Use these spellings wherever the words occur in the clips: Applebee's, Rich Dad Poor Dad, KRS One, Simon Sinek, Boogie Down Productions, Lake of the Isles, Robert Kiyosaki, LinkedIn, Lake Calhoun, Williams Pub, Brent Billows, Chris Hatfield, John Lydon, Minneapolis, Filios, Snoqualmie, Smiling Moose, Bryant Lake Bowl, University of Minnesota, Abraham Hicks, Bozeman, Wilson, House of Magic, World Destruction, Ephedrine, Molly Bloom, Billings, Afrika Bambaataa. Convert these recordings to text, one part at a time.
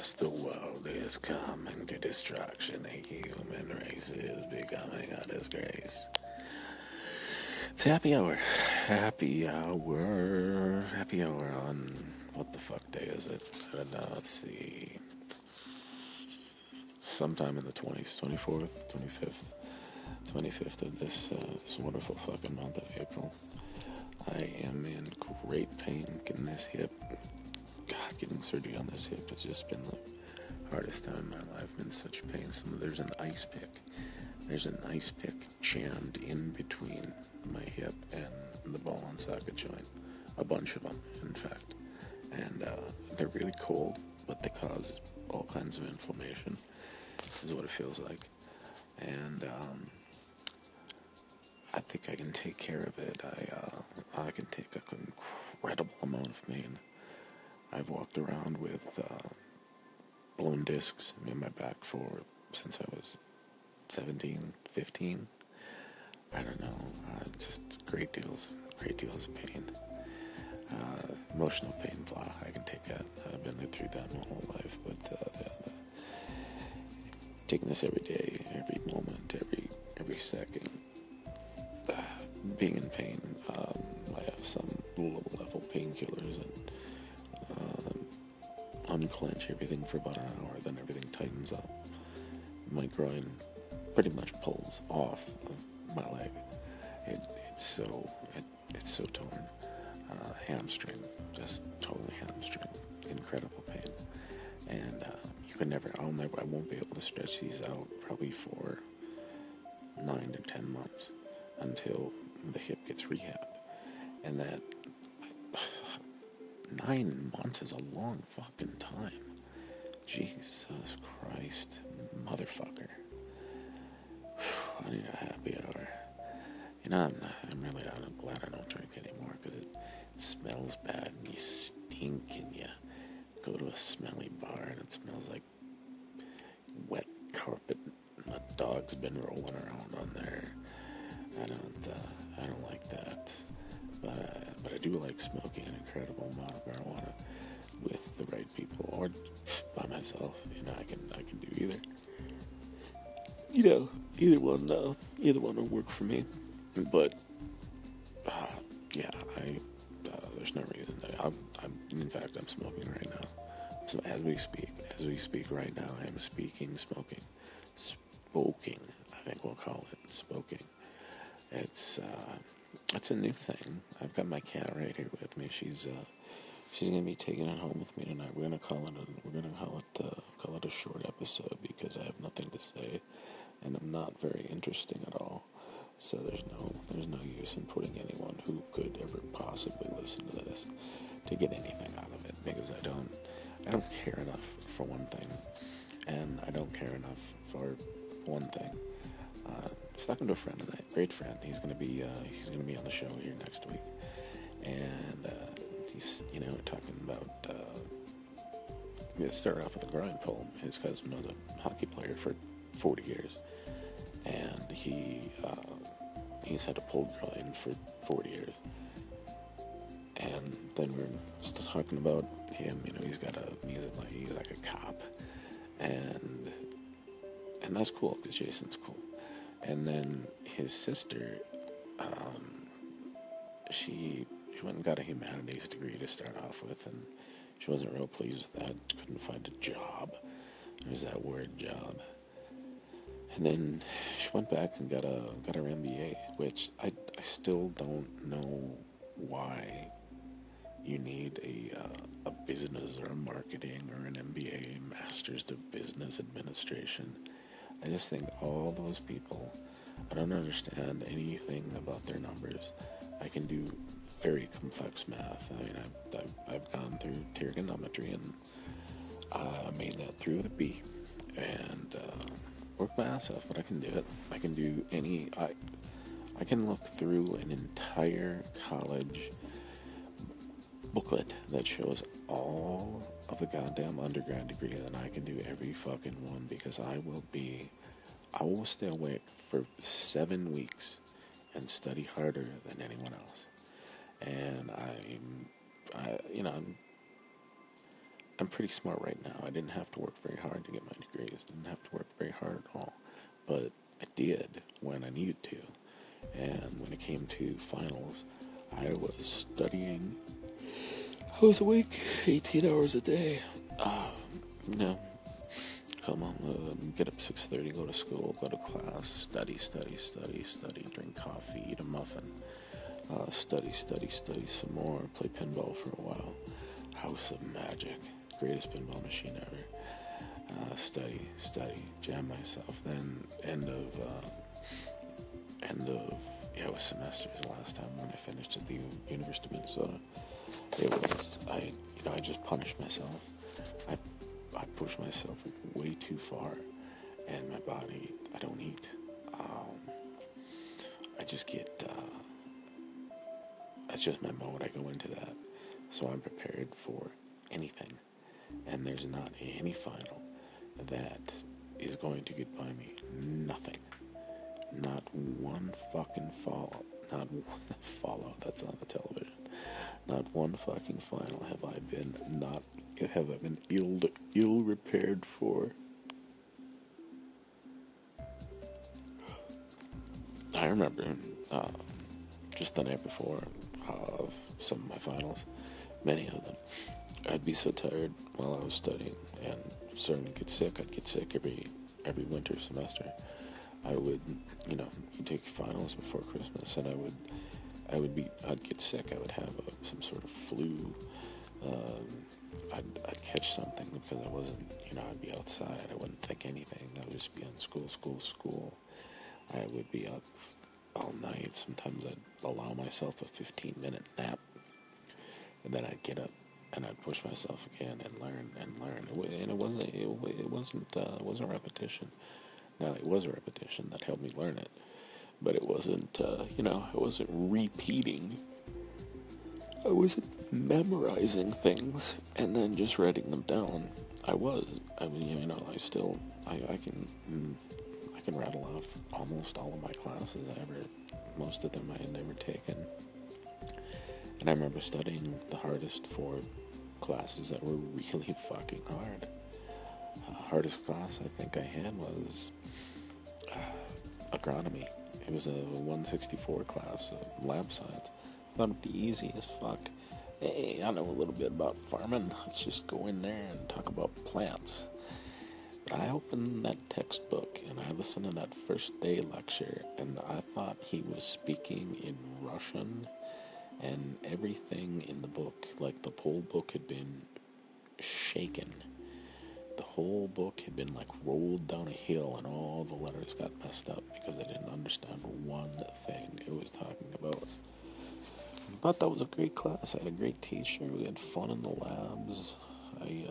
Yes, the world is coming to destruction. The human race is becoming a disgrace. It's happy hour. Happy hour. Happy hour on... What the fuck day is it? I don't know. Let's see. Sometime in the 20s. 24th, 25th. 25th of this wonderful fucking month of April. I am in great pain getting this hip. God, getting surgery on this hip has just been the hardest time in my life. I've been in such pain. There's an ice pick. There's an ice pick jammed in between my hip and the ball and socket joint. A bunch of them, in fact. And they're really cold, but they cause all kinds of inflammation, is what it feels like. And I think I can take care of it. I can take an incredible amount of pain. I've walked around with blown discs in my back since I was 17, 15. I don't know. Just great deals of pain. Emotional pain, blah. I can take that. I've been through that my whole life, but taking this every day, every moment, every second, being in pain. I have some low-level painkillers and unclench everything for about an hour, then everything tightens up. My groin pretty much pulls off of my leg. It's so torn. Hamstring, just totally hamstring, incredible pain, and I won't be able to stretch these out probably for 9 to 10 months until the hip gets rehabbed, and that 9 months is a long fucking time. Jesus Christ, motherfucker. Whew, I need a happy hour. You know, I'm glad I don't drink anymore, because it smells bad, and you stink, and you go to a smelly bar, and it smells like wet carpet, and a dog's been rolling around on there. I don't like that, but I do like smoking an incredible amount of marijuana with the right people, or by myself. You know, I can do either. You know, either one will work for me. But, yeah, there's no reason. In fact, I'm smoking right now. So as we speak right now, I am smoking, I think we'll call it smoking. It's a new thing. I've got my cat right here with me. She's gonna be taking it home with me tonight. We're gonna call it a short episode, because I have nothing to say, and I'm not very interesting at all. So there's no use in putting anyone who could ever possibly listen to this to get anything out of it, because I don't care enough for one thing, and I don't care enough for one thing. I'm talking to a friend tonight, great friend. He's gonna be on the show here next week, and he's talking about. It started off with a grind pull. His cousin was a hockey player for 40 years, and he's had a pulled groin for 40 years. And then we're still talking about him. He's like a cop, and that's cool, because Jason's cool. And then his sister, she went and got a humanities degree to start off with, and she wasn't real pleased with that. Couldn't find a job. There's that word, job. And then she went back and got her MBA, which I still don't know why you need a business or a marketing or an MBA, master's to business administration. I just think all those people, I don't understand anything about their numbers. I can do very complex math. I mean, I've gone through trigonometry, and I made that through with a B, and work my ass off, but I can do it. I can do any. I can look through an entire college booklet that shows all of the goddamn undergrad degree, and I can do every fucking one, because I will stay awake for 7 weeks and study harder than anyone else. And I'm I'm pretty smart right now. I didn't have to work very hard to get my degrees. Didn't have to work very hard at all. But I did when I needed to. And when it came to finals, I was studying. I was awake 18 hours a day. Come on, get up 6:30, go to school, go to class, study, drink coffee, eat a muffin, study some more, play pinball for a while. House of Magic, greatest pinball machine ever. Study, jam myself. Then it was semesters the last time when I finished at the University of Minnesota. It was, I just punished myself. I pushed myself way too far, and my body, I don't eat. I just get, that's just my mode. I go into that. So I'm prepared for anything, and there's not any final that is going to get by me. Nothing. Not one fucking follow. Not one follow. That's on the television. Not one fucking final have I been ill repaired for. I remember just the night before of some of my finals, many of them, I'd be so tired while I was studying and starting to get sick. I'd get sick every winter semester. I would, you take your finals before Christmas, and I'd get sick. I would have some sort of flu. I'd catch something because I wasn't, I'd be outside. I wouldn't think anything. I would just be on school. I would be up all night. Sometimes I'd allow myself a 15-minute nap, and then I'd get up and I'd push myself again and learn. And it wasn't repetition. Now, it was a repetition that helped me learn it, but it wasn't, I wasn't repeating. I wasn't memorizing things and then just writing them down. I can rattle off almost all of my classes most of them I had never taken. And I remember studying the hardest for classes that were really fucking hard. Hardest class I think I had was agronomy. It was a 164 class of lab science. I thought it'd be easy as fuck. Hey, I know a little bit about farming. Let's just go in there and talk about plants. But I opened that textbook and I listened to that first day lecture, and I thought he was speaking in Russian, and everything in the book, like the whole book had been shaken. The whole book had been like rolled down a hill, and all the letters got messed up because I didn't understand one thing it was talking about. But that was a great class. I had a great teacher. We had fun in the labs. I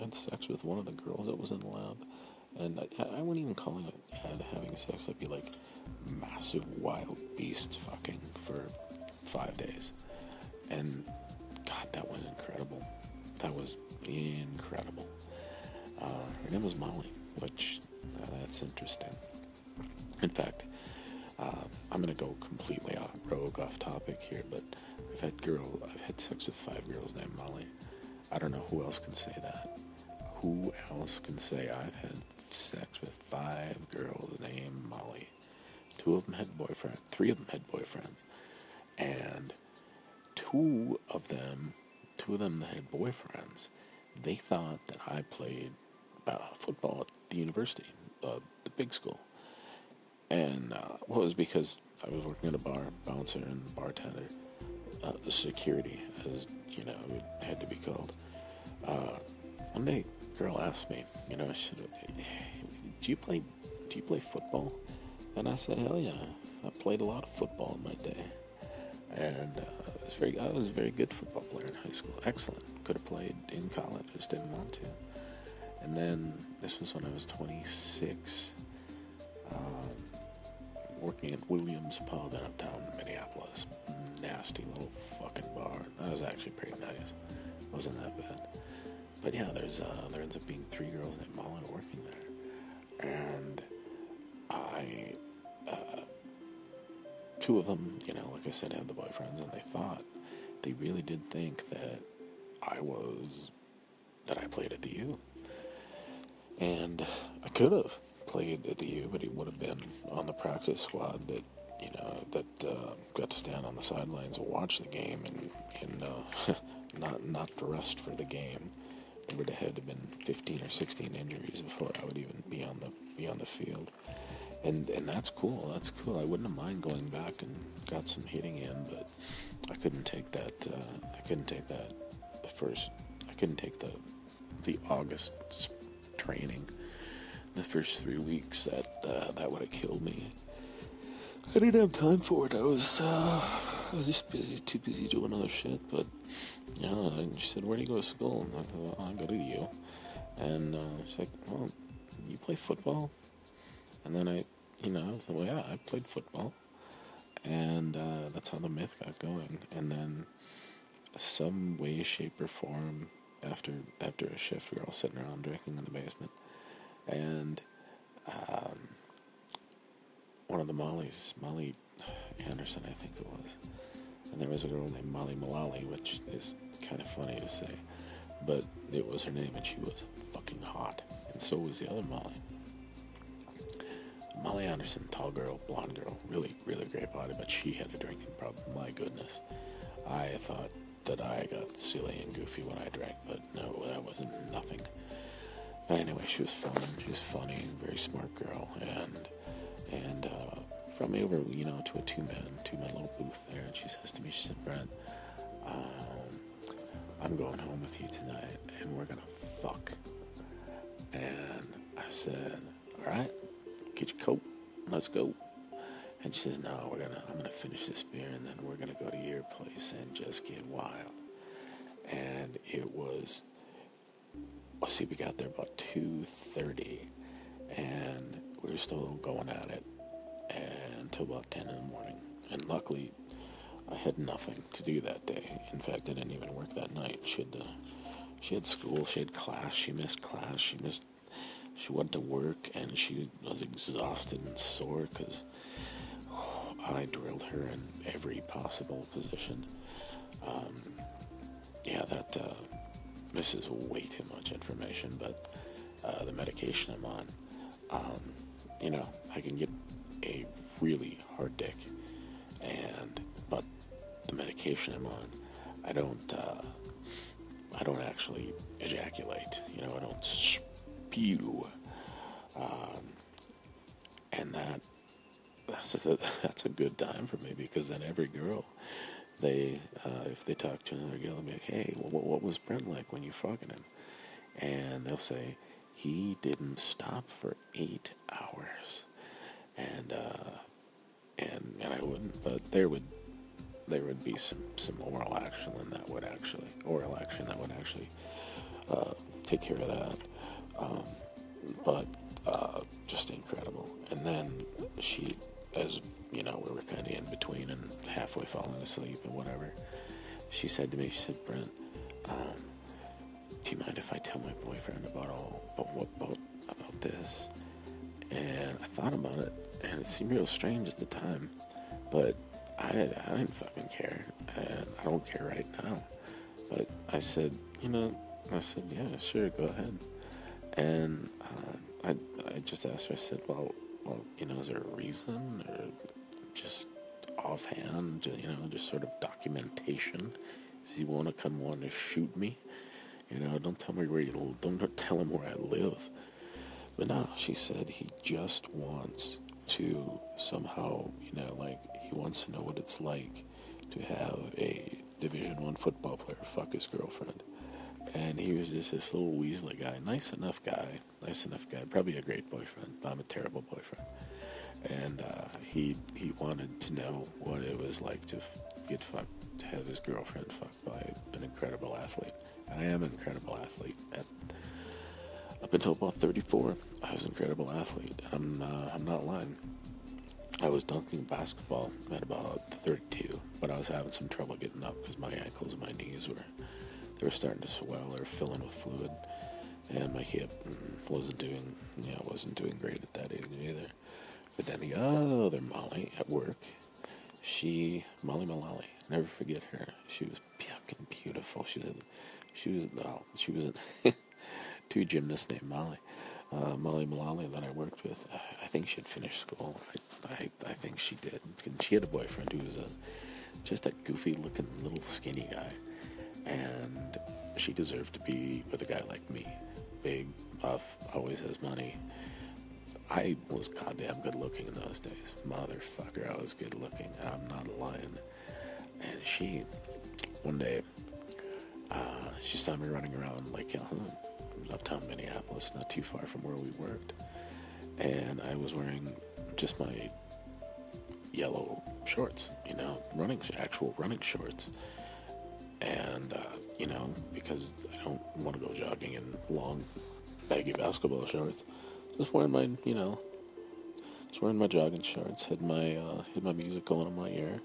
had sex with one of the girls that was in the lab, and I wouldn't even call it having sex. I'd be like massive wild beast fucking for 5 days, and God, that was incredible. Her name was Molly, which, that's interesting. In fact, I'm going to go completely rogue off topic here, but I've had sex with 5 girls named Molly. I don't know who else can say that. Who else can say I've had sex with 5 girls named Molly? 2 of them had boyfriends, 3 of them had boyfriends, and 2 of them that had boyfriends, they thought that I played football at the university, the big school, and it was because I was working at a bar, bouncer and bartender, the security, as it had to be called. One day, a girl asked me, do you play football? And I said, hell yeah, I played a lot of football in my day, and I was a very good football player in high school, excellent. Could have played in college, just didn't want to. And then, this was when I was 26, working at Williams Pub in Uptown Minneapolis. Nasty little fucking bar. That was actually pretty nice. It wasn't that bad. But yeah, there ends up being 3 girls named Molly working there. And 2 of them, like I said, had the boyfriends, and they really did think that I was that I played at the U. And I could have played at the U, but he would have been on the practice squad that, you know, that got to stand on the sidelines and watch the game and not to rest for the game. There would have been 15 or 16 injuries before I would even be on the field. And that's cool. That's cool. I wouldn't have mind going back and got some hitting in, but I couldn't take that. I couldn't take the August training. The first 3 weeks that would have killed me. I didn't have time for it. I was just too busy doing other shit. But yeah, you know, and she said, "Where do you go to school?" And I go, "I go to you." And she's like, "Well, you play football?" And then I said, well, yeah, I played football. And that's how the myth got going. And then some way, shape, or form, after a shift, we were all sitting around drinking in the basement. And one of the Mollies, Molly Anderson, I think it was. And there was a girl named Molly Mullally, which is kind of funny to say. But it was her name, and she was fucking hot. And so was the other Molly. Molly Anderson, tall girl, blonde girl, really, really great body, but she had a drinking problem. My goodness. I thought that I got silly and goofy when I drank, but no, that wasn't nothing. But anyway, she was fun. She was funny, very smart girl, and brought me over, you know, to a two-man little booth there, and she says to me, she said, "Brent, I'm going home with you tonight, and we're gonna fuck." And I said, "All right. Get your coat, let's go." And she says, "No, I'm gonna finish this beer, and then we're gonna go to your place and just get wild." And it was, well, see, we got there about 2:30, and we were still going at it until about 10 a.m. And luckily, I had nothing to do that day. In fact, I didn't even work that night. She had school, she had class, she missed class, she went to work, and she was exhausted and sore because I drilled her in every possible position. This is way too much information, but the medication I'm on, I can get a really hard dick, but the medication I'm on, I don't actually ejaculate. You know, I don't spew, and that's a good time for me, because then every girl, they if they talk to another girl, they'll be like, "Hey, what was Brent like when you fucking him?" And they'll say, "He didn't stop for 8 hours," and I wouldn't, but there would be some oral action that would actually take care of that. But just incredible. And then she, as you know, we were kind of in between and halfway falling asleep and whatever, she said to me, she said, "Brent, do you mind if I tell my boyfriend about this?" And I thought about it, and it seemed real strange at the time, but I didn't fucking care, and I don't care right now. But I said, yeah, sure, go ahead. And I just asked her, I said, well, is there a reason, or just offhand, just sort of documentation? Does he want to come on to shoot me? Don't tell him where I live. But no, she said he just wants to somehow, he wants to know what it's like to have a Division I football player fuck his girlfriend. And he was just this little weaselly guy, nice enough guy, probably a great boyfriend, but I'm a terrible boyfriend. And he wanted to know what it was like to get fucked, to have his girlfriend fucked by an incredible athlete. And I am an incredible athlete. Up until about 34, I was an incredible athlete. I'm not lying. I was dunking basketball at about 32, but I was having some trouble getting up because my ankles and my knees were starting to swell, they were filling with fluid, and my hip wasn't doing great at that age either. But then the other Molly at work, Molly Mullally, never forget her, she was fucking beautiful, she was a, She was two gymnasts named Molly. Molly Malali that I worked with, I think she had finished school. I think she did. And she had a boyfriend who was just that goofy-looking little skinny guy. And she deserved to be with a guy like me. Big, buff, always has money. I was goddamn good-looking in those days. Motherfucker, I was good-looking. I'm not lying. And she, one day, she saw me running around Lake Calhoun. Uptown Minneapolis, not too far from where we worked, and I was wearing just my yellow shorts, actual running shorts, and because I don't want to go jogging in long baggy basketball shorts, just wearing my jogging shorts, had my music going in my ear.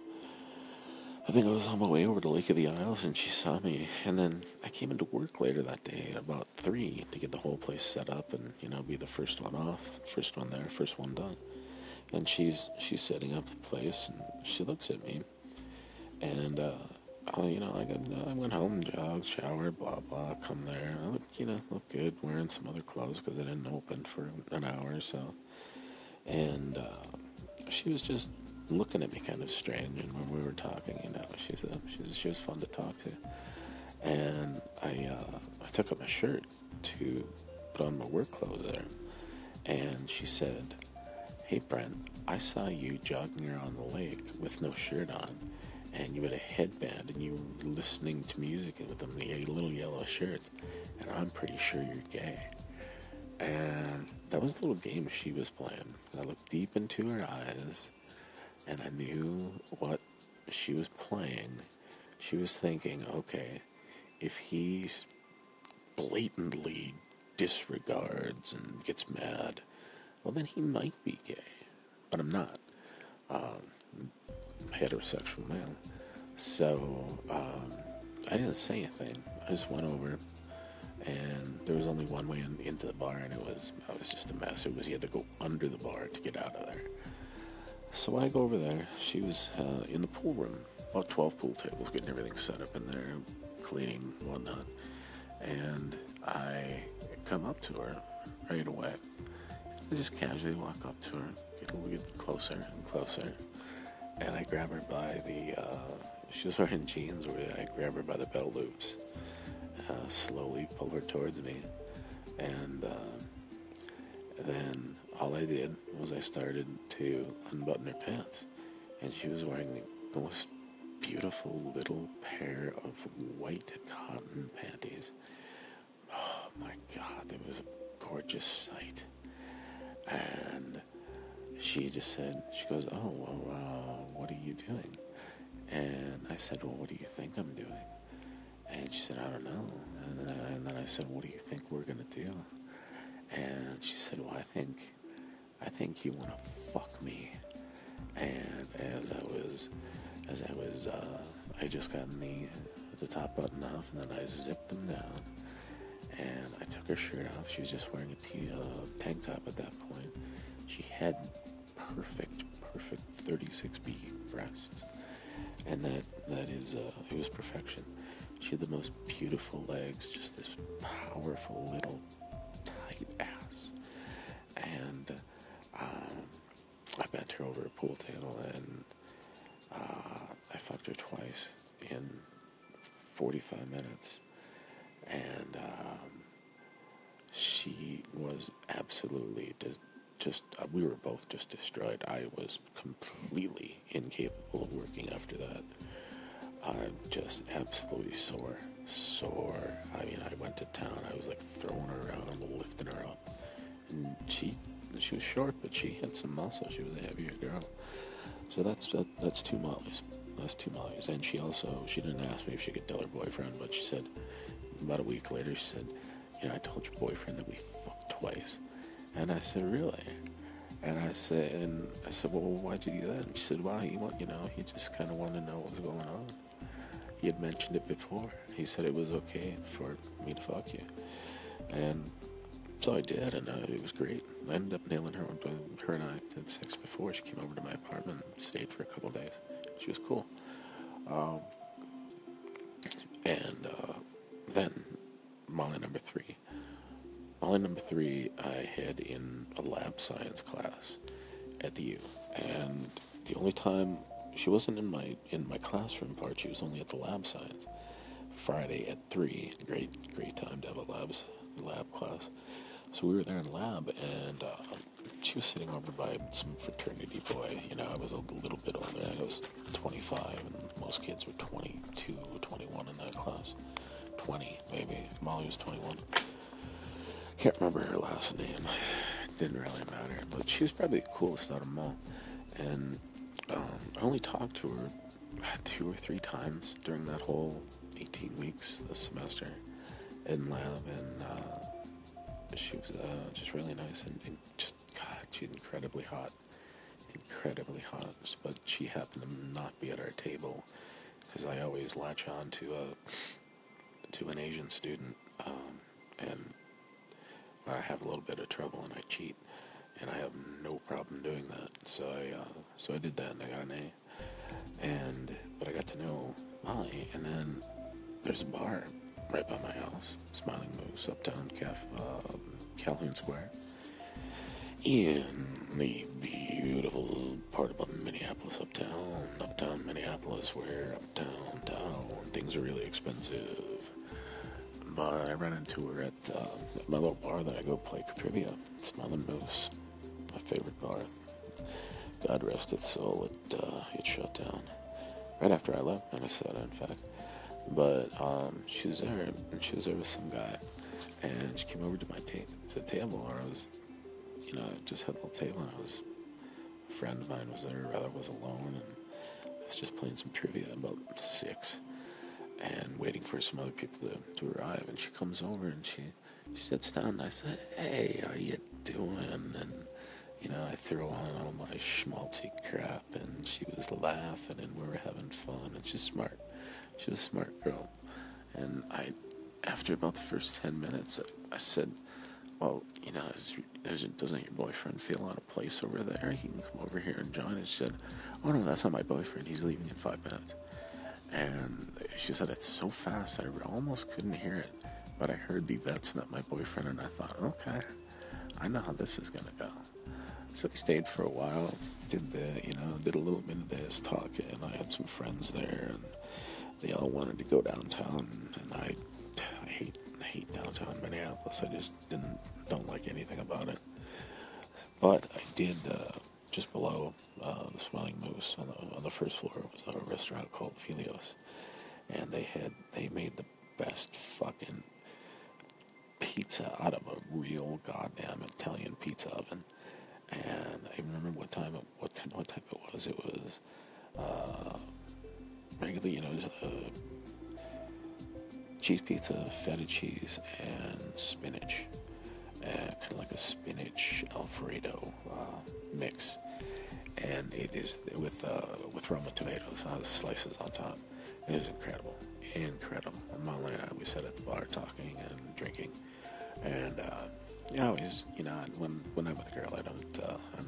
I think I was on my way over to Lake of the Isles, and she saw me, and then I came into work later that day at about 3 to get the whole place set up and, be the first one off, first one there, first one done. And she's setting up the place, and she looks at me, and, I went home, jogged, showered, blah, blah, come there. I looked, looked good, wearing some other clothes because I didn't open for an hour or so. And she was just looking at me kind of strange, and when we were talking, she was fun to talk to, and I took up my shirt to put on my work clothes there, and she said, "Hey Brent, I saw you jogging around the lake with no shirt on, and you had a headband, and you were listening to music with them, the little yellow shirts, and I'm pretty sure you're gay." And that was the little game she was playing. I looked deep into her eyes, and I knew what she was playing. She was thinking, okay, if he blatantly disregards and gets mad, well, then he might be gay. But I'm not. I'm a heterosexual male. So, I didn't say anything. I just went over, and there was only one way into the bar, and I was just a mess. You had to go under the bar to get out of there. So I go over there. She was in the pool room, about 12 pool tables, getting everything set up in there, cleaning, whatnot. And I come up to her right away. I just casually walk up to her, get a little bit closer and closer, and I grab her by the. She was wearing jeans, where I grab her by the belt loops, slowly pull her towards me, and then. All I did was I started to unbutton her pants, and she was wearing the most beautiful little pair of white cotton panties. Oh my God, it was a gorgeous sight. And she just said, she goes, "Oh, well, what are you doing?" And I said, "Well, what do you think I'm doing?" And she said, "I don't know." And then I said, "What do you think we're going to do?" And she said, "Well, I think you want to fuck me." And as I was, I just got the top button off, and then I zipped them down, and I took her shirt off. She was just wearing a tank top at that point. She had perfect 36B breasts, and that is, it was perfection. She had the most beautiful legs, just this powerful little tight ass. And I bent her over a pool table, and I fucked her twice in 45 minutes, and she was absolutely we were both just destroyed. I was completely incapable of working after that. I'm just absolutely sore. I mean, I went to town. I was like throwing her around, lifting her up. And she was short, but she had some muscle. She was a heavier girl. So that's two Mollies. That's two Mollies. And she didn't ask me if she could tell her boyfriend, but she said, about a week later, she said, "I told your boyfriend that we fucked twice." And I said, "Really?" And I said, "Well, why'd you do that?" And she said, "Well, he just kind of wanted to know what was going on. He had mentioned it before. He said it was okay for me to fuck you." And so I did, and it was great. I ended up nailing her. Her and I had sex before. She came over to my apartment and stayed for a couple days. She was cool. Then Molly number three. Molly number three I had in a lab science class at the U, and the only time she wasn't in my classroom part, she was only at the lab science. Friday at 3, great time to have a lab class. So we were there in lab, and she was sitting over by some fraternity boy. You know, I was a little bit older. I was 25, and most kids were 22 or 21 in that class. 20, maybe. Molly was 21. Can't remember her last name. Didn't really matter, but she was probably the coolest out of them all. And I only talked to her 2 or 3 times during that whole 18 weeks this semester in lab, and she was just really nice, and just, God, she's incredibly hot, but she happened to not be at our table, because I always latch on to an Asian student, and I have a little bit of trouble, and I cheat, and I have no problem doing that, so I did that, and I got an A, but I got to know Molly, and then there's a bar right by my house, Smiling Moose, Uptown Cafe, Calhoun Square, in the beautiful part of Minneapolis, Uptown Minneapolis, where down, things are really expensive. But I ran into her at my little bar that I go play trivia, Smiling Moose, my favorite bar. God rest its soul, it shut down right after I left Minnesota, in fact. But she was there, and she was there with some guy, and she came over to the table, and I was, you know, I just had a little table, and a friend of mine was there, rather was alone, and I was just playing some trivia about 6, and waiting for some other people to arrive, and she comes over, and she sits down, and I said, "Hey, how you doing?" And, you know, I threw on all my schmaltzy crap, and she was laughing, and we were having fun, and she's smart. She was a smart girl, and after about the first 10 minutes, I said, "Well, you know, doesn't your boyfriend feel out of place over there? He can come over here and join us." She said, "Oh no, that's not my boyfriend. He's leaving in 5 minutes." And she said it's so fast that I almost couldn't hear it, but I heard the "that's not my boyfriend," and I thought, "Okay, I know how this is gonna go." So we stayed for a while, did a little bit of this talk, and I had some friends there, and they all wanted to go downtown, and I hate downtown Minneapolis. I just don't like anything about it. But I did just below the Smiling Moose on the first floor was a restaurant called Filios, and they made the best fucking pizza out of a real goddamn Italian pizza oven. And I remember what type it was. It was regularly, you know, just, cheese pizza, feta cheese, and spinach, kind of like a spinach Alfredo mix, and it is with Roma tomatoes, slices on top. It is incredible. Molly and I, we sat at the bar talking and drinking, and I always, you know, when I'm with a girl, I'm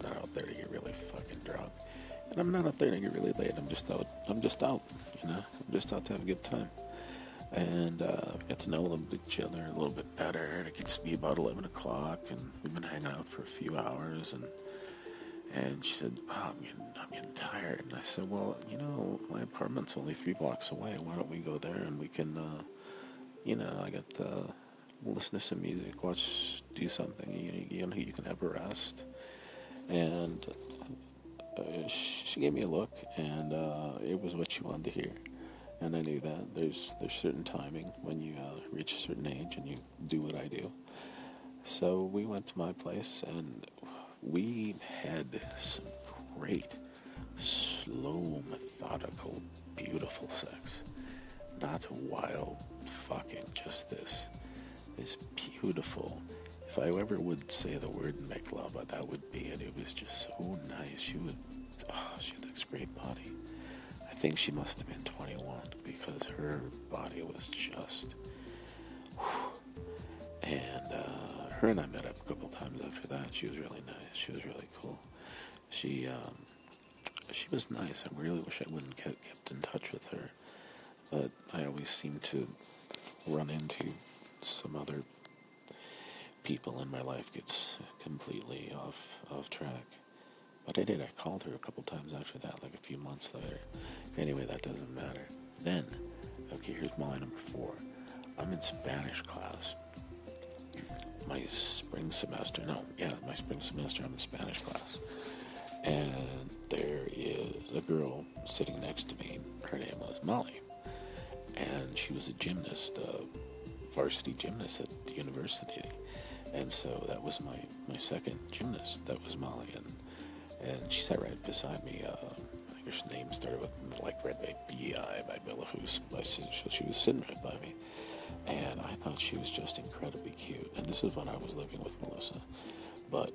not out there to get really fucking drunk. And I'm not out there to get really late. I'm just out. You know, I'm just out to have a good time. And we got to know each other a little bit better. It gets to be about 11 o'clock, and we've been hanging out for a few hours. And she said, "Oh, I'm getting tired." And I said, "Well, you know, my apartment's only 3 blocks away. Why don't we go there and we can, you know, I got to listen to some music, do something. You know, you can have a rest." And she gave me a look, and it was what she wanted to hear, and I knew that there's certain timing when you reach a certain age and you do what I do. So we went to my place, and we had some great, slow, methodical, beautiful sex. Not wild fucking, just this beautiful. If I ever would say the word and make love, that would be it. It was just so nice. She had this great body. I think she must have been 21, because her body was just, whew. And her and I met up a couple times after that. She was really nice. She was really cool. She was nice. I really wish I wouldn't have kept in touch with her, but I always seem to run into some other people in my life gets completely off track. But I did. I called her a couple times after that, like a few months later. Anyway, that doesn't matter. Then, okay, here's my number 4. I'm in Spanish class. My spring semester, I'm in Spanish class. And there is a girl sitting next to me. Her name was Molly. And she was a gymnast, a varsity gymnast at the university. And so that was my second gymnast. That was Molly. And she sat right beside me. I think her name started with, like, Red by B.I. by Belarus. So she was sitting right by me. And I thought she was just incredibly cute. And this is when I was living with Melissa. But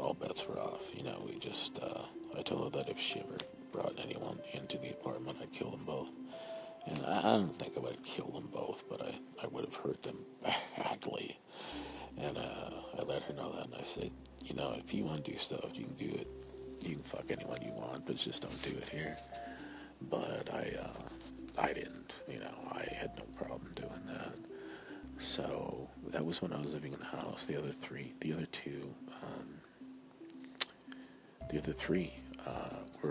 all bets were off. You know, we just, I told her that if she ever brought anyone into the apartment, I'd kill them both. And I don't think I would have killed them both, but I would have hurt them badly. And I let her know that, and I said, you know, if you want to do stuff, you can do it. You can fuck anyone you want, but just don't do it here. But I didn't, you know, I had no problem doing that. So that was when I was living in the house. The other three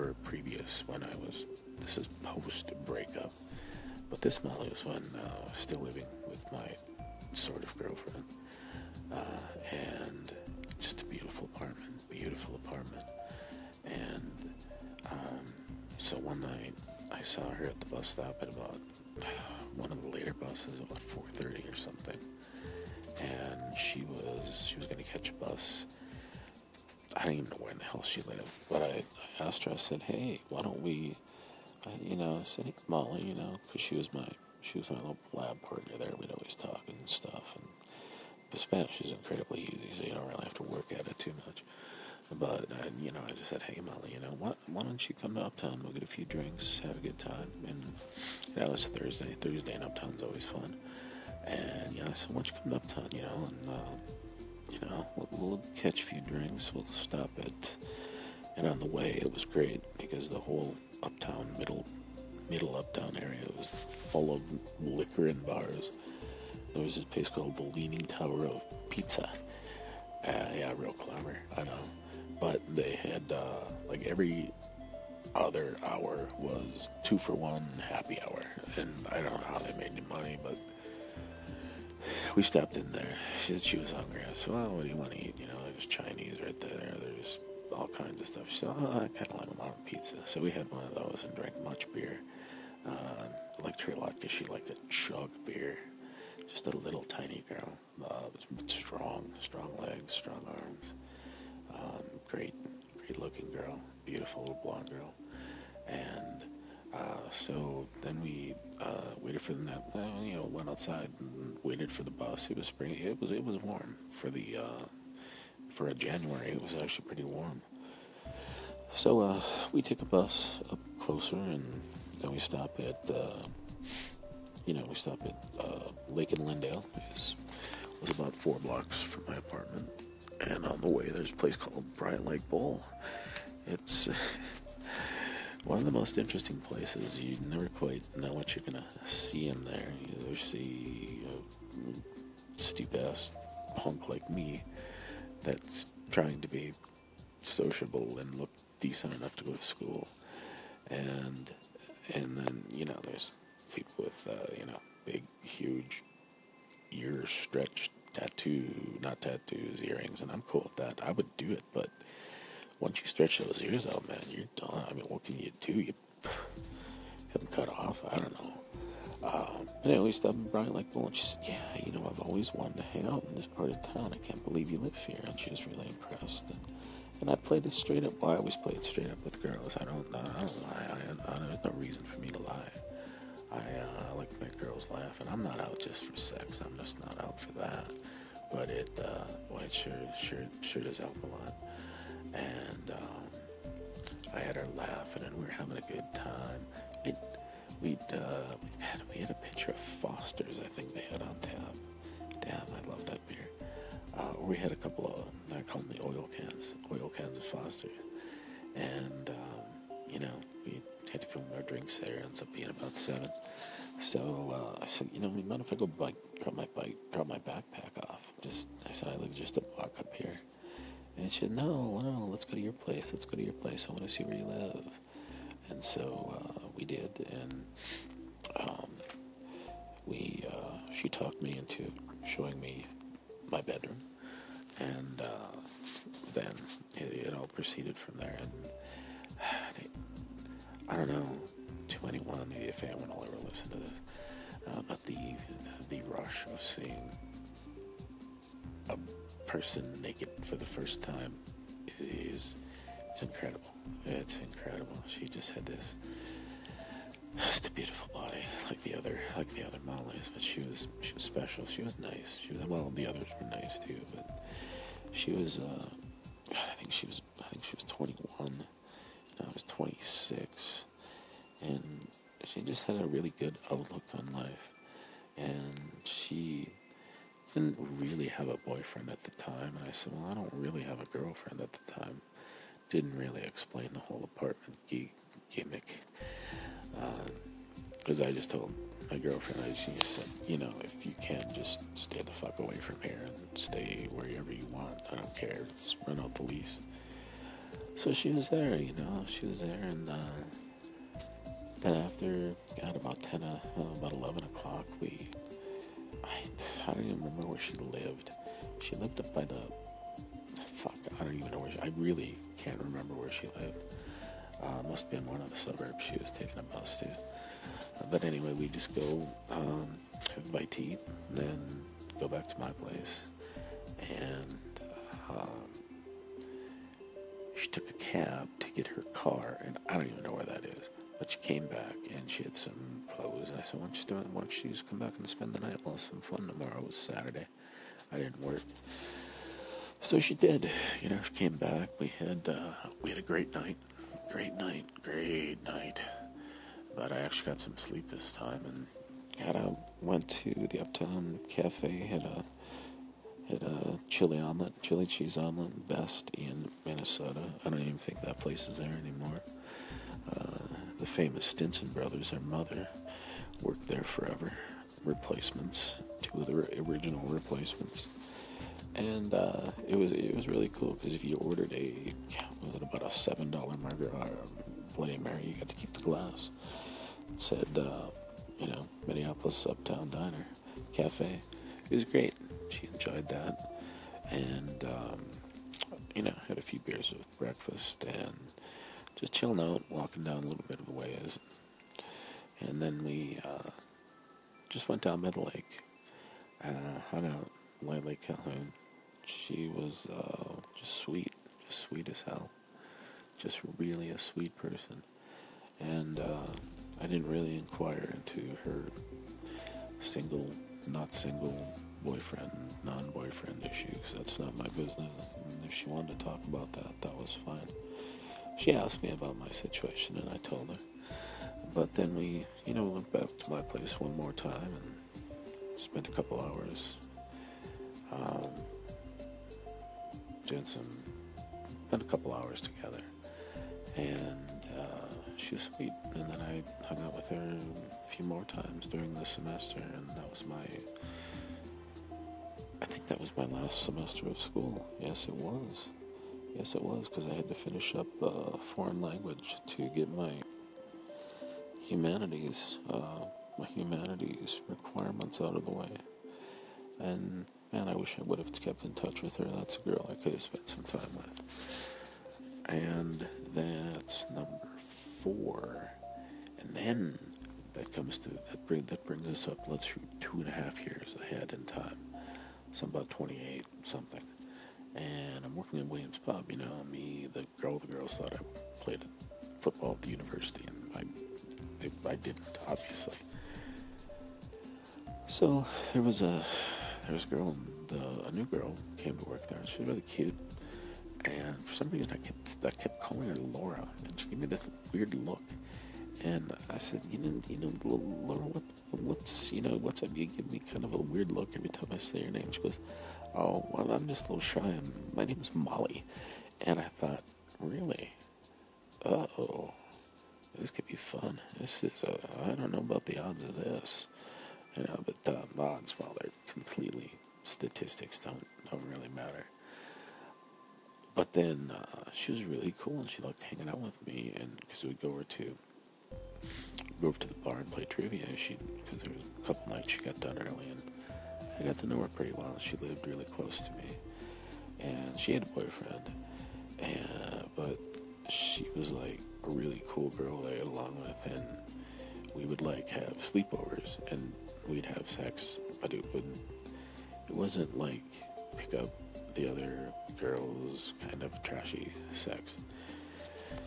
were previous when I was, this is post breakup, but this Molly was when I was still living with my sort of girlfriend, and just a beautiful apartment. And so one night I saw her at the bus stop at about one of the later buses, about 4:30 or something, and she was going to catch a bus. I didn't even know where in the hell she lived, but I asked her. I said, "Hey, why don't we?" I said, "Hey, Molly, you know," because she was my little lab partner there. We'd always talk and stuff. And the Spanish is incredibly easy, so you don't really have to work at it too much. But I just said, "Hey, Molly, you know, why don't you come to Uptown? We'll get a few drinks, have a good time." And that was Thursday. Thursday in Uptown's always fun. And I said, "Why don't you come to Uptown? You know, and we'll catch a few drinks. We'll stop at." And on the way, it was great because the whole Uptown, middle Uptown area was full of liquor and bars. There was this place called the Leaning Tower of Pizza. Real clever, I know. But they had, like, every other hour was 2-for-1 happy hour. And I don't know how they made any money, but we stopped in there. She was hungry. I said, well, what do you want to eat? You know, there's Chinese right there. There's all kinds of stuff. She said, oh, I kind of like a lot of pizza. So we had one of those and drank much beer. I liked her a lot because she liked to chug beer. Just a little tiny girl. Strong legs, strong arms. Great looking girl, beautiful little blonde girl. And so then we waited for them. Went outside and waited for the bus. It was spring. It was warm for the for January. It was actually pretty warm. So we took a bus up closer, and then we stop at Lake and Lindale. It was about 4 blocks from my apartment. And on the way, there's a place called Bryant Lake Bowl. It's one of the most interesting places. You never quite know what you're going to see in there. You either see a stupid-ass punk like me that's trying to be sociable and look decent enough to go to school. And then, there's people with, big, huge, ear-stretched, earrings, and I'm cool with that. I would do it, but once you stretch those ears out, man, you're done. I mean, what can you do? You have them cut off. I don't know. But anyway, we stopped in Bryant Lake Bowl, and she said, yeah, I've always wanted to hang out in this part of town. I can't believe you live here. And she was really impressed. And I played it straight up. Well, I always play it straight up with girls. I don't lie. There's no reason for me to lie. I like to make girls laugh, and I'm not out just for sex. I'm just not out for that. But it sure does help a lot. And I had her laughing, and we were having a good time. We had a pitcher of Foster's, I think they had on tap. Damn, I love that beer. We had a couple of, I call them the oil cans of Foster's, and had to film our drinks there. It ends up being about 7. So I said, you know, you mind if I go drop my backpack off? I said, I live just a block up here. And she said, no, let's go to your place. I want to see where you live. And so we did, and she talked me into showing me my bedroom, and then it all proceeded from there. And I don't know to anyone, if anyone will ever listen to this, but the rush of seeing a person naked for the first time is incredible. It's incredible. She just had this just a beautiful body, like the other Mollies, but she was special. She was nice. The others were nice too, but she was. I think she was 21, and I was 26, and she just had a really good outlook on life, and she didn't really have a boyfriend at the time. And I said, well, I don't really have a girlfriend at the time. Didn't really explain the whole apartment gimmick, because I just told my girlfriend, I just said, you know, if you can, just stay the fuck away from here and stay wherever you want. I don't care. Let's run out the lease. So she was there, you know. And then after, about 11 o'clock, I don't even remember where she lived. She lived up by the... I don't even know where I really can't remember where she lived. Must have been one of the suburbs she was taking a bus to. But anyway, we just go have a bite to eat, and then go back to my place. And she took a cab to get her car, and I don't even know where that is. But she came back, and she had some clothes, and I said, why don't you just come back and spend the night? We'll have some fun tomorrow. It was Saturday. I didn't work. So she did, you know. She came back. We had a great night. But I actually got some sleep this time, and went to the Uptown Cafe. Had a chili cheese omelet, best in Minnesota. I don't even think that place is there anymore. The famous Stinson brothers, their mother, worked there forever. Replacements, 2 of the original replacements. And it was really cool, because if you ordered about a $7 Bloody Mary, you got to keep the glass. It said, Minneapolis Uptown Diner Cafe. It was great. She enjoyed that, and had a few beers with breakfast and just chilling out, walking down a little bit of a ways, and then we just went down by the lake, hung out. Lake Calhoun, she was just sweet as hell, just really a sweet person, and I didn't really inquire into her single, not single, boyfriend, non-boyfriend issue, because that's not my business, and if she wanted to talk about that, that was fine. She asked me about my situation, and I told her, but then we, went back to my place one more time, and spent a couple hours, spent a couple hours together, and she was sweet, and then I hung out with her a few more times during the semester, and I think that was my last semester of school. Yes it was, because I had to finish up foreign language to get my humanities requirements out of the way. And man, I wish I would have kept in touch with her. That's a girl I could have spent some time with. And that's number 4. And then that brings us up, let's shoot, 2.5 years ahead in time. So I'm about 28 something. And I'm working at Williams Pub, the girls thought I played football at the university, and I didn't, obviously. So there was a girl, a new girl came to work there, and she was really cute, and for some reason I kept calling her Laura, and she gave me this weird look, and I said, Laura, what's up, you give me kind of a weird look every time I say your name. She goes, oh, well, I'm just a little shy, my name's Molly, and I thought, really? Uh-oh, This could be fun. This is, I don't know about the odds of this. You know, but the odds, well, they're completely, statistics don't really matter. But then she was really cool, and she liked hanging out with me, and because we'd go over to the bar and play trivia. Because there was a couple nights she got done early, and I got to know her pretty well. She lived really close to me, and she had a boyfriend, but she was like a really cool girl that I got along with, and we would like have sleepovers, and we'd have sex, but it wasn't like pick up the other girl's kind of trashy sex.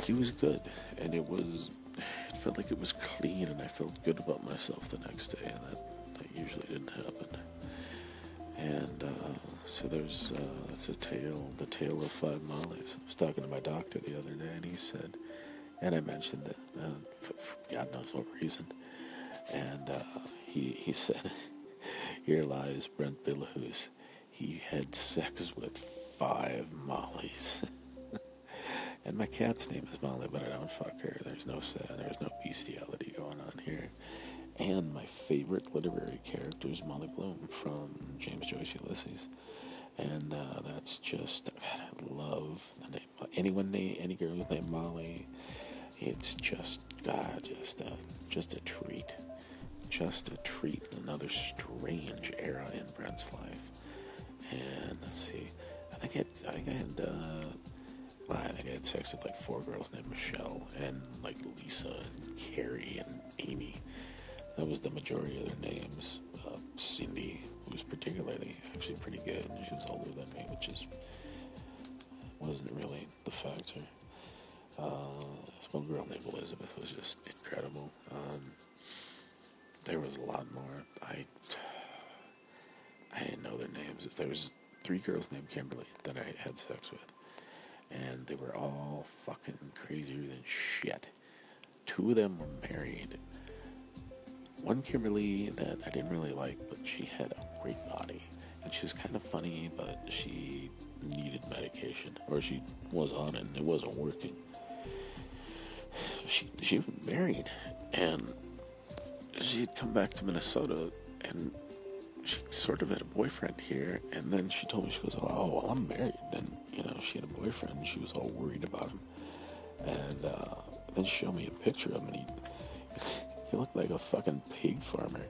It was good, and it felt like it was clean, and I felt good about myself the next day, and that usually didn't happen. And so there's that's the tale of five Mollies. I was talking to my doctor the other day, and he said, and I mentioned that for God knows what reason, and he said, here lies Brent Billows. He had sex with five Mollies. And my cat's name is Molly, but I don't fuck her. There's no bestiality going on here. And my favorite literary character is Molly Bloom from James Joyce, Ulysses. And that's just, God, I love the name. Any girl who's named Molly, it's just, God, just a treat. Just a treat. Another strange era in Brent's life. And let's see, I think I had sex with like four girls named Michelle and like Lisa and Carrie and Amy. That was the majority of their names. Cindy was particularly actually pretty good. She was older than me, which is wasn't really the factor. This one girl named Elizabeth was just incredible. There was a lot more. I didn't know their names. There was three girls named Kimberly that I had sex with, and they were all fucking crazier than shit. Two of them were married. One Kimberly that I didn't really like, but she had a great body, and she was kind of funny, but she needed medication, or she was on it and it wasn't working. She was married, and she had come back to Minnesota, and she sort of had a boyfriend here, and then she told me, she goes, oh, well, I'm married, and, you know, she had a boyfriend, and she was all worried about him, and then she showed me a picture of him, and he looked like a fucking pig farmer,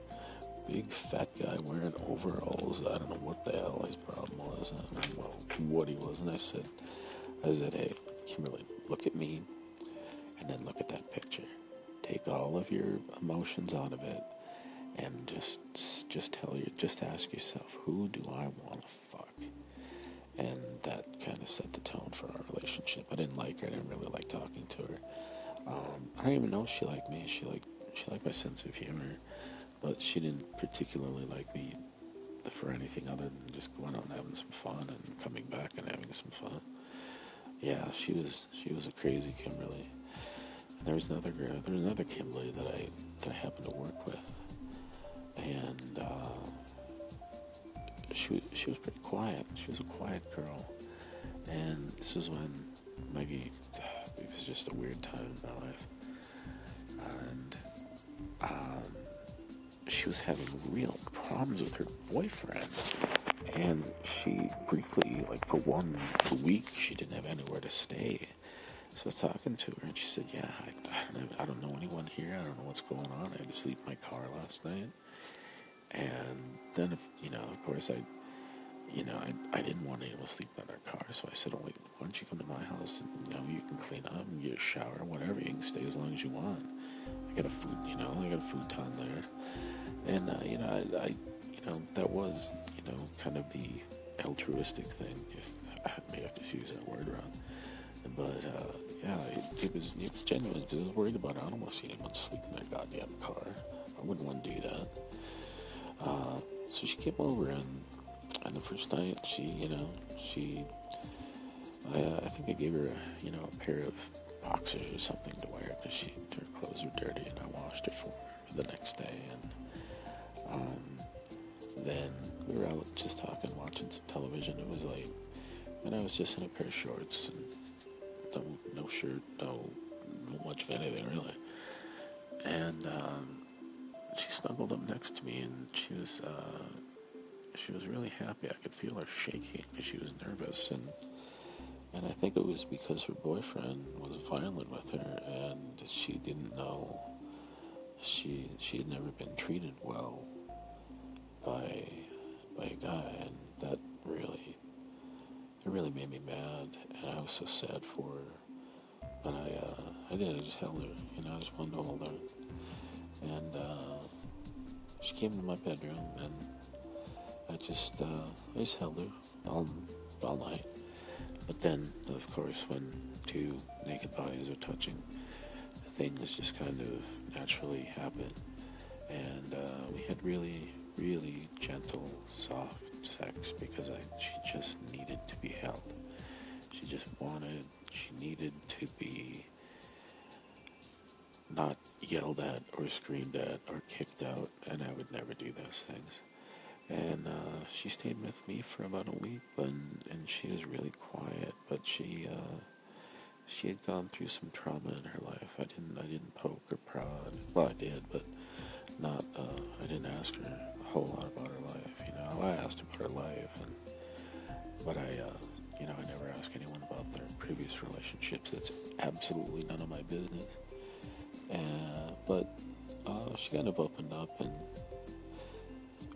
big fat guy wearing overalls. I don't know what the hell his problem was, I don't know what he was, and I said, hey, Kimberly, look at me, and then look at that picture, take all of your emotions out of it, and just ask yourself, who do I want to fuck? And that kind of set the tone for our relationship. I didn't like her. I didn't really like talking to her. I don't even know if she liked me. She liked my sense of humor, but she didn't particularly like me for anything other than just going out and having some fun and coming back and having some fun. Yeah, she was a crazy Kimberly. And there was another girl. There was another Kimberly that I happened to work with. And she was pretty quiet. She was a quiet girl. And this is when maybe it was just a weird time in my life. And she was having real problems with her boyfriend. And she briefly, like for 1 week, she didn't have anywhere to stay. So I was talking to her, and she said, yeah, I don't know anyone here. I don't know what's going on. I had to sleep in my car last night. And then, I didn't want anyone to sleep in our car, so I said, oh, wait, why don't you come to my house, and, you can clean up and get a shower, whatever, you can stay as long as you want. I got a futon there. And, that was, kind of the altruistic thing, if I may have to use that word wrong. But, it was genuine, because I was worried about it. I don't want to see anyone sleep in their goddamn car. I wouldn't want to do that. So she came over, and on the first night, I think I gave her, a pair of boxers or something to wear, because her clothes were dirty, and I washed her for the next day, and, then we were out just talking, watching some television. It was late, and I was just in a pair of shorts, and no shirt, no much of anything, really. and she snuggled up next to me, and she was really happy. I could feel her shaking because she was nervous, and I think it was because her boyfriend was violent with her, and she didn't know. She had never been treated well by a guy, and that really made me mad, and I was so sad for her. But I did. I just held her. I just wanted to hold her, and she came to my bedroom, and I just held her all night. But then, of course, when two naked bodies are touching, things just kind of naturally happen, and we had really gentle, soft sex because she just needed to be held. She needed to be not yelled at or screamed at or kicked out, and I would never do those things. And she stayed with me for about a week, and she was really quiet, but she had gone through some trauma in her life. I didn't poke or prod. Well, I did, but not. I didn't ask her a whole lot about her life. I asked about her life, but I never ask anyone about their previous relationships. That's absolutely none of my business. But she kind of opened up, and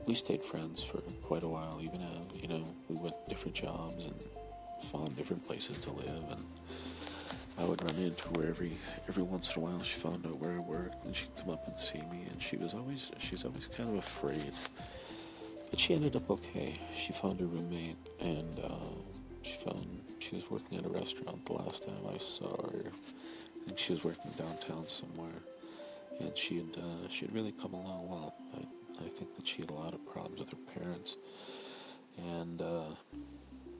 we stayed friends for quite a while. Even as we went different jobs and found different places to live, and I would run into her every once in a while. She found out where I worked, and she'd come up and see me, and she was always kind of afraid. But she ended up okay. She found her roommate, and she was working at a restaurant the last time I saw her. I think she was working downtown somewhere, and she had really come along well. I think that she had a lot of problems with her parents, and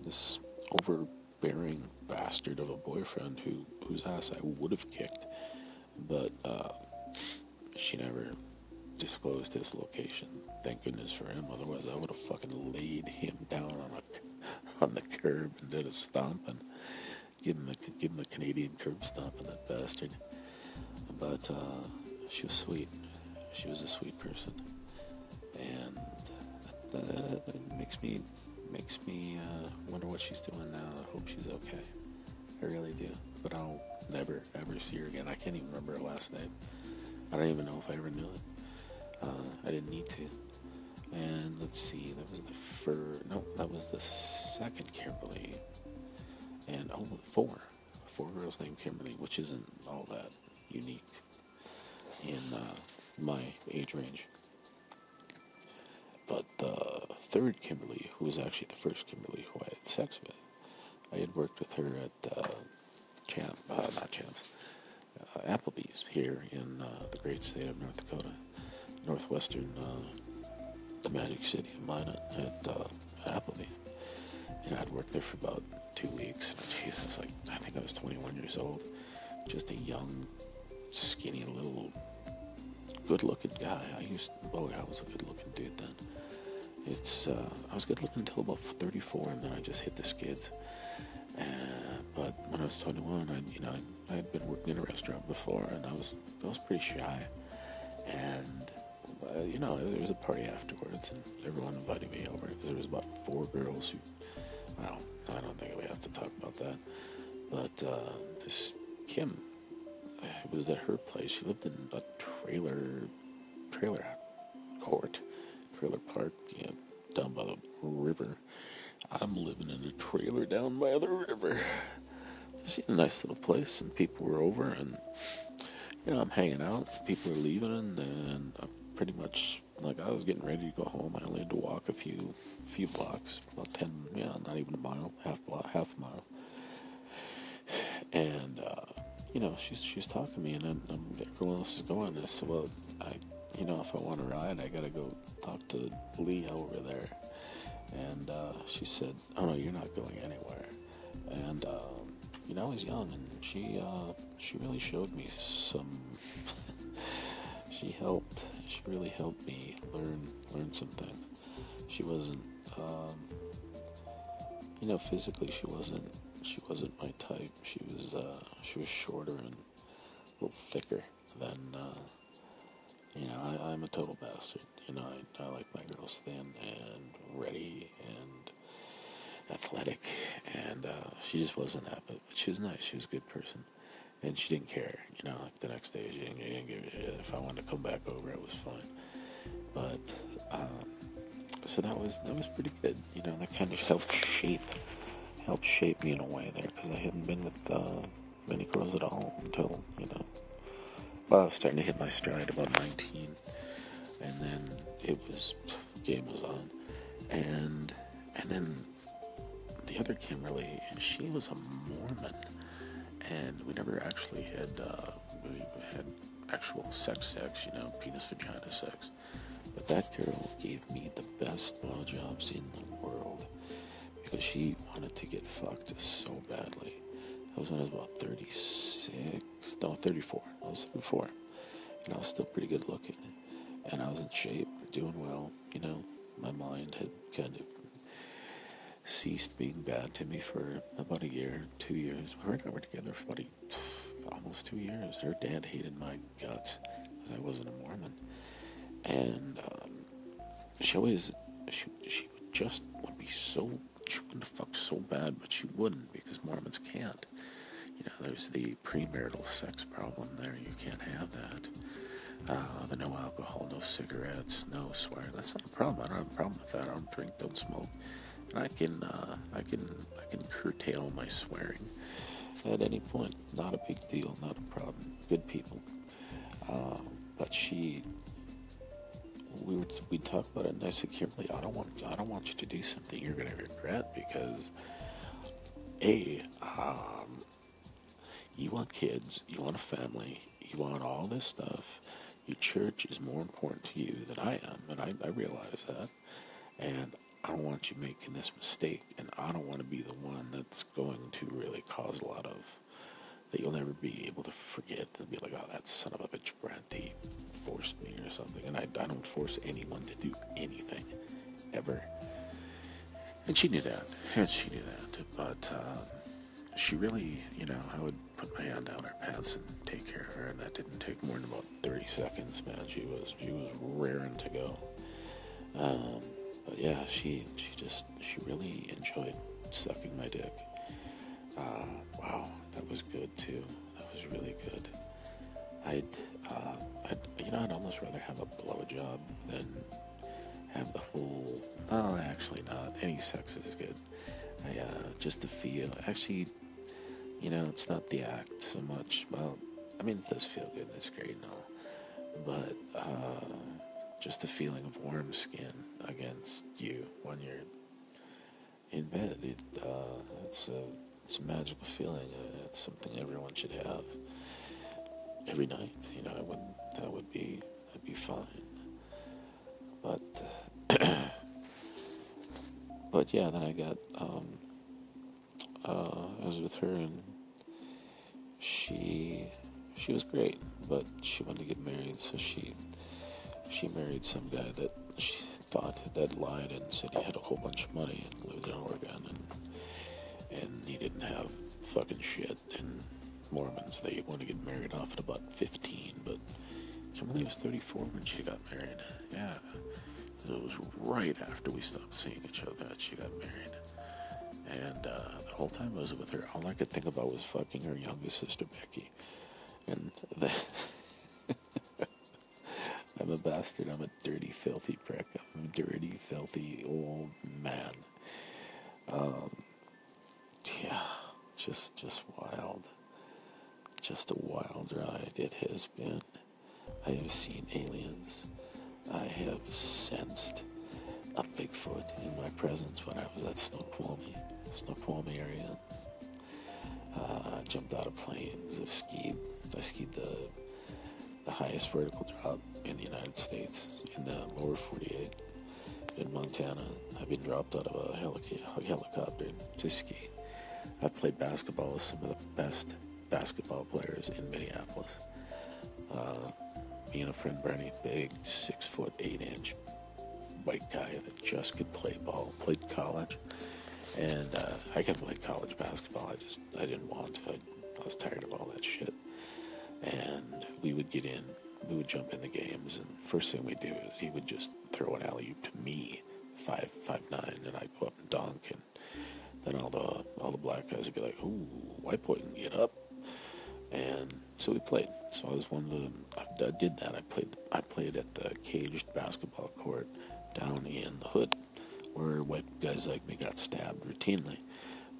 this overbearing bastard of a boyfriend whose ass I would have kicked, but she never disclosed his location. Thank goodness for him, otherwise I would have fucking laid him down on the curb and did a stomp and give him a Canadian curb stomp on that bastard. But she was sweet. She was a sweet person, and that makes me wonder what she's doing now. I hope she's okay. I really do. But I'll never, ever see her again. I can't even remember her last name. I don't even know if I ever knew it. I didn't need to. And let's see, that was the second Kimberly. And only four girls named Kimberly, which isn't all that unique in my age range. But the third Kimberly, who was actually the first Kimberly who I had sex with, I had worked with her at Applebee's here in the great state of North Dakota, northwestern, the magic city of Minot, at Applebee's. And I'd worked there for about 2 weeks, and jeez, I think I was 21 years old, just a young, skinny little good-looking guy. I was a good-looking dude then. I was good-looking until about 34, and then I just hit the skids. But when I was 21, I had been working in a restaurant before, and I was pretty shy. And there was a party afterwards, and everyone invited me over because there was about four girls who. I don't think we have to talk about that. But this Kim. It was at her place. She lived in a trailer park, down by the river. I'm living in a trailer down by the river. She had a nice little place, and people were over, and I'm hanging out. People are leaving, and I'm pretty much I was getting ready to go home. I only had to walk a few blocks, about 10, not even a mile, half a mile, and. She's talking to me, and everyone else is going. And I said, well, if I want to ride, I gotta go talk to Lee over there. And she said, oh no, you're not going anywhere. And I was young, and she really showed me some. She really helped me learn some things. She wasn't, physically she wasn't my type. She was shorter and a little thicker than You know, I'm a total bastard. You know, I like my girls thin and ready and athletic, and she just wasn't that, but she was nice. She was a good person, and she didn't care. You know, like the next day, she didn't give a shit. If I wanted to come back over, it was fine. But so that was pretty good. You know, that kind of helped shape me in a way there, because I hadn't been with many girls at all until, you know. Well, I was starting to hit my stride about 19, and then game was on, and then the other Kimberly, she was a Mormon, and we never actually had actual sex, you know, penis vagina sex, but that girl gave me the best blowjobs in the world, because she wanted to get fucked so badly. That was when I was about 34. I was 34, and I was still pretty good looking, and I was in shape, doing well, you know. My mind had kind of ceased being bad to me for about a year, 2 years. Her and I were together for about almost 2 years. Her dad hated my guts, because I wasn't a Mormon, and she wanted to fuck so bad, but she wouldn't, because Mormons can't. You know, there's the premarital sex problem there. You can't have that. The no alcohol, no cigarettes, no swearing. That's not a problem. I don't have a problem with that. I don't drink, don't smoke. And I can curtail my swearing at any point. Not a big deal, not a problem. Good people. But we talked about it, and I said, Kimberly, I don't want you to do something you're going to regret, because you want kids, you want a family, you want all this stuff. Your church is more important to you than I am, and I realize that. And I don't want you making this mistake, and I don't want to be the one that's going to really cause a lot of that you'll never be able to forget, and be like, oh, that son of a bitch Brent, he forced me or something. And I don't force anyone to do anything, ever. And she knew that, but she really, you know, I would put my hand down her pants and take care of her, and that didn't take more than about 30 seconds, man. She was raring to go. But yeah, she really enjoyed sucking my dick. Wow, that was good too. That was really good. I'd almost rather have a blowjob than have the whole. No, actually not. Any sex is good. Just the feel. Actually, you know, it's not the act so much. Well, I mean, it does feel good. That's great and all. But just the feeling of warm skin against you when you're in bed. It's a magical feeling. It's something everyone should have every night. You know, that'd be fine. But but yeah, then I got I was with her, and she was great, but she wanted to get married, so she married some guy that she thought that lied and said he had a whole bunch of money and lived in Oregon, and he didn't have fucking shit. And Mormons, they want to get married off at about 15, but Kimberly was 34 when she got married. Yeah, and it was right after we stopped seeing each other that she got married. And the whole time I was with her, all I could think about was fucking her youngest sister, Becky. And I'm a bastard. I'm a dirty, filthy prick. I'm a dirty, filthy old man. Yeah, just wild. Just a wild ride it has been. I have seen aliens. I have sensed a Bigfoot in my presence when I was at Snoqualmie area. I jumped out of planes. I skied the highest vertical drop in the United States, in the lower 48, in Montana. I've been dropped out of a helicopter to ski. I played basketball with some of the best basketball players in Minneapolis. Me and a friend, Bernie, big 6'8" white guy that just could play ball, played college, and I could play college basketball. I didn't want to. I was tired of all that shit. And we would get in we would jump into games, and first thing we do is he would just throw an alley-oop to me, 5'9", and I'd go up and dunk, and then all the black guys would be like, "Ooh, white boy can get up," and so we played. So I was one of the. I did that. I played at the caged basketball court down in the hood, where white guys like me got stabbed routinely,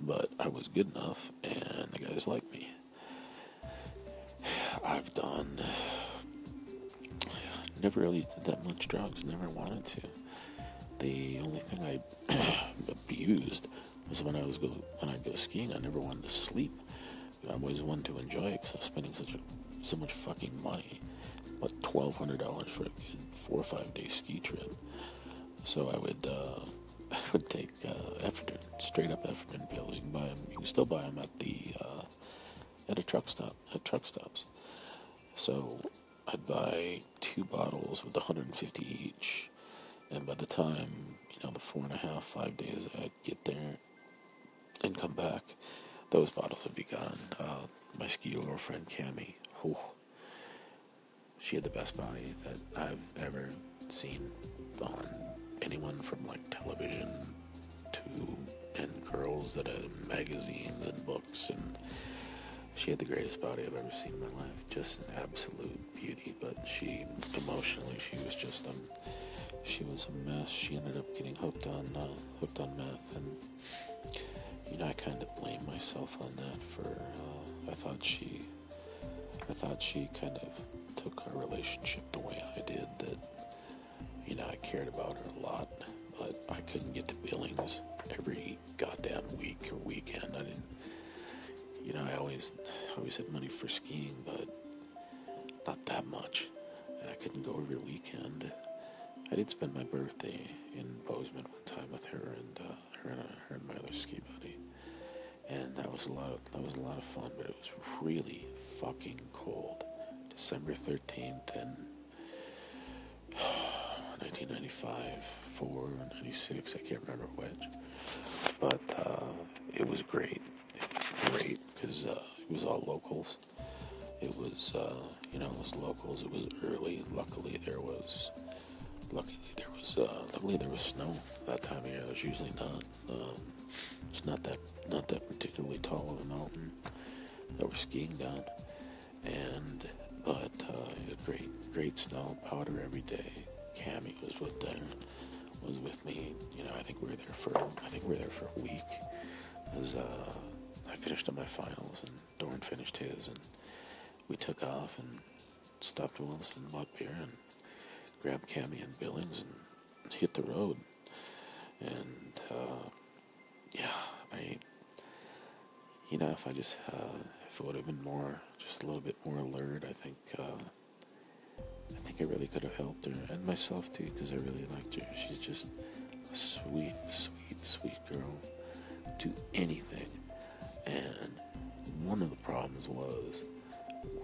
but I was good enough, and the guys liked me. I've done. Never really did that much drugs. Never wanted to. The only thing I abused was when I go skiing. I never wanted to sleep. I was one to enjoy it because I was spending so much fucking money, but $1,200 for a good 4 or 5 day ski trip. So I would take Ephedrine, straight up Ephedrine pills. You can buy them. You can still buy them at a truck stop, at truck stops. So I'd buy 2 bottles with 150 each, and by the time, the 4.5, 5 days I'd get there and come back, those bottles would be gone. My ski girlfriend Cammie, she had the best body that I've ever seen on anyone, from like television to, and girls that had magazines and books, and she had the greatest body I've ever seen in my life. Just an absolute beauty. But she, emotionally, she was just, she was a mess. She ended up getting hooked on meth, and I kind of blame myself on that. I thought she kind of took our relationship the way I did. That, I cared about her a lot, but I couldn't get to Billings every goddamn week or weekend. I didn't. I always had money for skiing, but not that much. And I couldn't go every weekend. I did spend my birthday in Bozeman one time with her and my other ski buddy, and that was a lot of fun. But it was really fucking cold, December 13th in 1995, 4, 96. I can't remember which, but it was great. Great, because it was all locals. It was, it was locals. It was early. Luckily there was snow that time of year. There's usually not. It's not that particularly tall of a mountain that we're skiing down. But it was great snow, powder every day. Cammie was with me. I think we were there for a week. I finished up my finals, and Doran finished his, and we took off and stopped in Wilson, bought beer, and grabbed Cammie in Billings and hit the road. And if it would have been a little bit more alert, I think I really could have helped her, and myself too, because I really liked her. She's just a sweet, sweet, sweet girl. Do anything. And one of the problems was,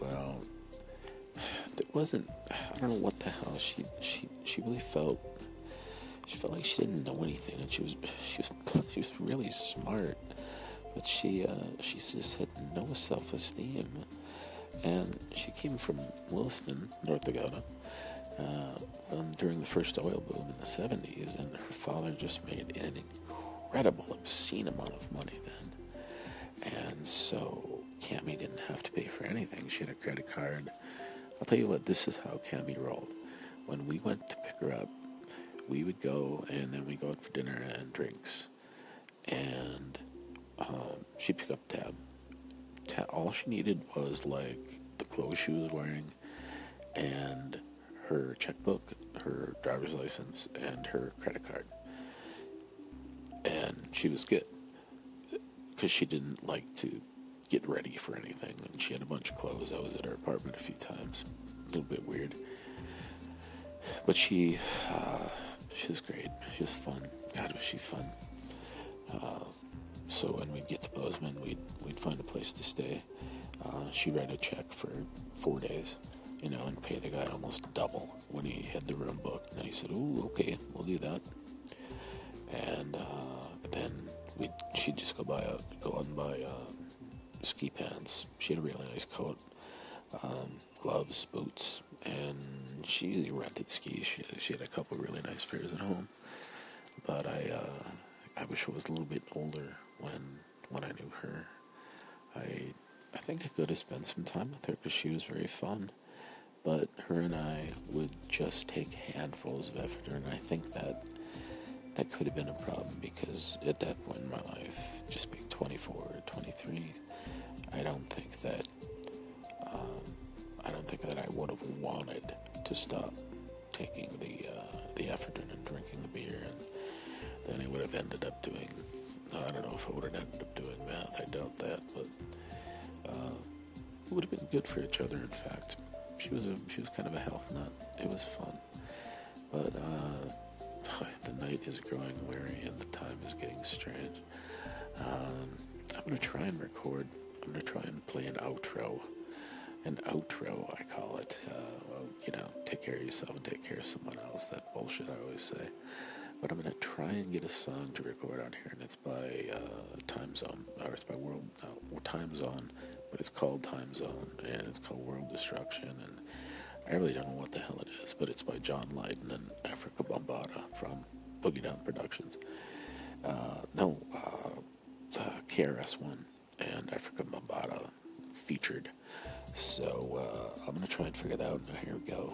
I don't know what the hell, she really felt like she didn't know anything, and she was really smart, but she just had no self-esteem. And she came from Williston, North Dakota, during the first oil boom in the 70s, and her father just made an incredible, obscene amount of money then. And so Cammie didn't have to pay for anything. She had a credit card. I'll tell you what, this is how Cammie rolled. When we went to pick her up, we would go, and then we go out for dinner and drinks. And she'd pick up tab. All she needed was, like, the clothes she was wearing and her checkbook, her driver's license, and her credit card. And she was good, because she didn't like to get ready for anything, and she had a bunch of clothes. I was at her apartment a few times, a little bit weird, but she was great. She was fun. God, was she fun. So when we'd get to Bozeman, we'd find a place to stay. She'd write a check for 4 days, and pay the guy almost double when he had the room booked, and he said, "Ooh, okay, we'll do that." And then she'd just go out and buy ski pants. She had a really nice coat, gloves, boots, and she rented skis. She had a couple really nice pairs at home, but I wish I was a little bit older when I knew her. I think I could have spent some time with her because she was very fun, but her and I would just take handfuls of effort, and I think that could have been a problem because at that point in my life, just being 24 or 23, I don't think that I would have wanted to stop taking the ephedrine and drinking the beer, and then I would have ended up doing, I don't know if I would have ended up doing math, I doubt that, but it would have been good for each other. In fact, she was kind of a health nut. It was fun, but the night is growing weary and the time is getting strange. I'm going to try and record. I'm going to try and play an outro, I call it. Take care of yourself and take care of someone else. That bullshit I always say. But I'm going to try and get a song to record on here, and it's by Time Zone, or it's by Time Zone, but it's called Time Zone, and it's called World Destruction, and I really don't know what the hell it is, but it's by John Lydon and Afrika Bambaataa from Boogie Down Productions. KRS One and Afrika Bambaataa featured. So I'm going to try and figure that out. Now here we go.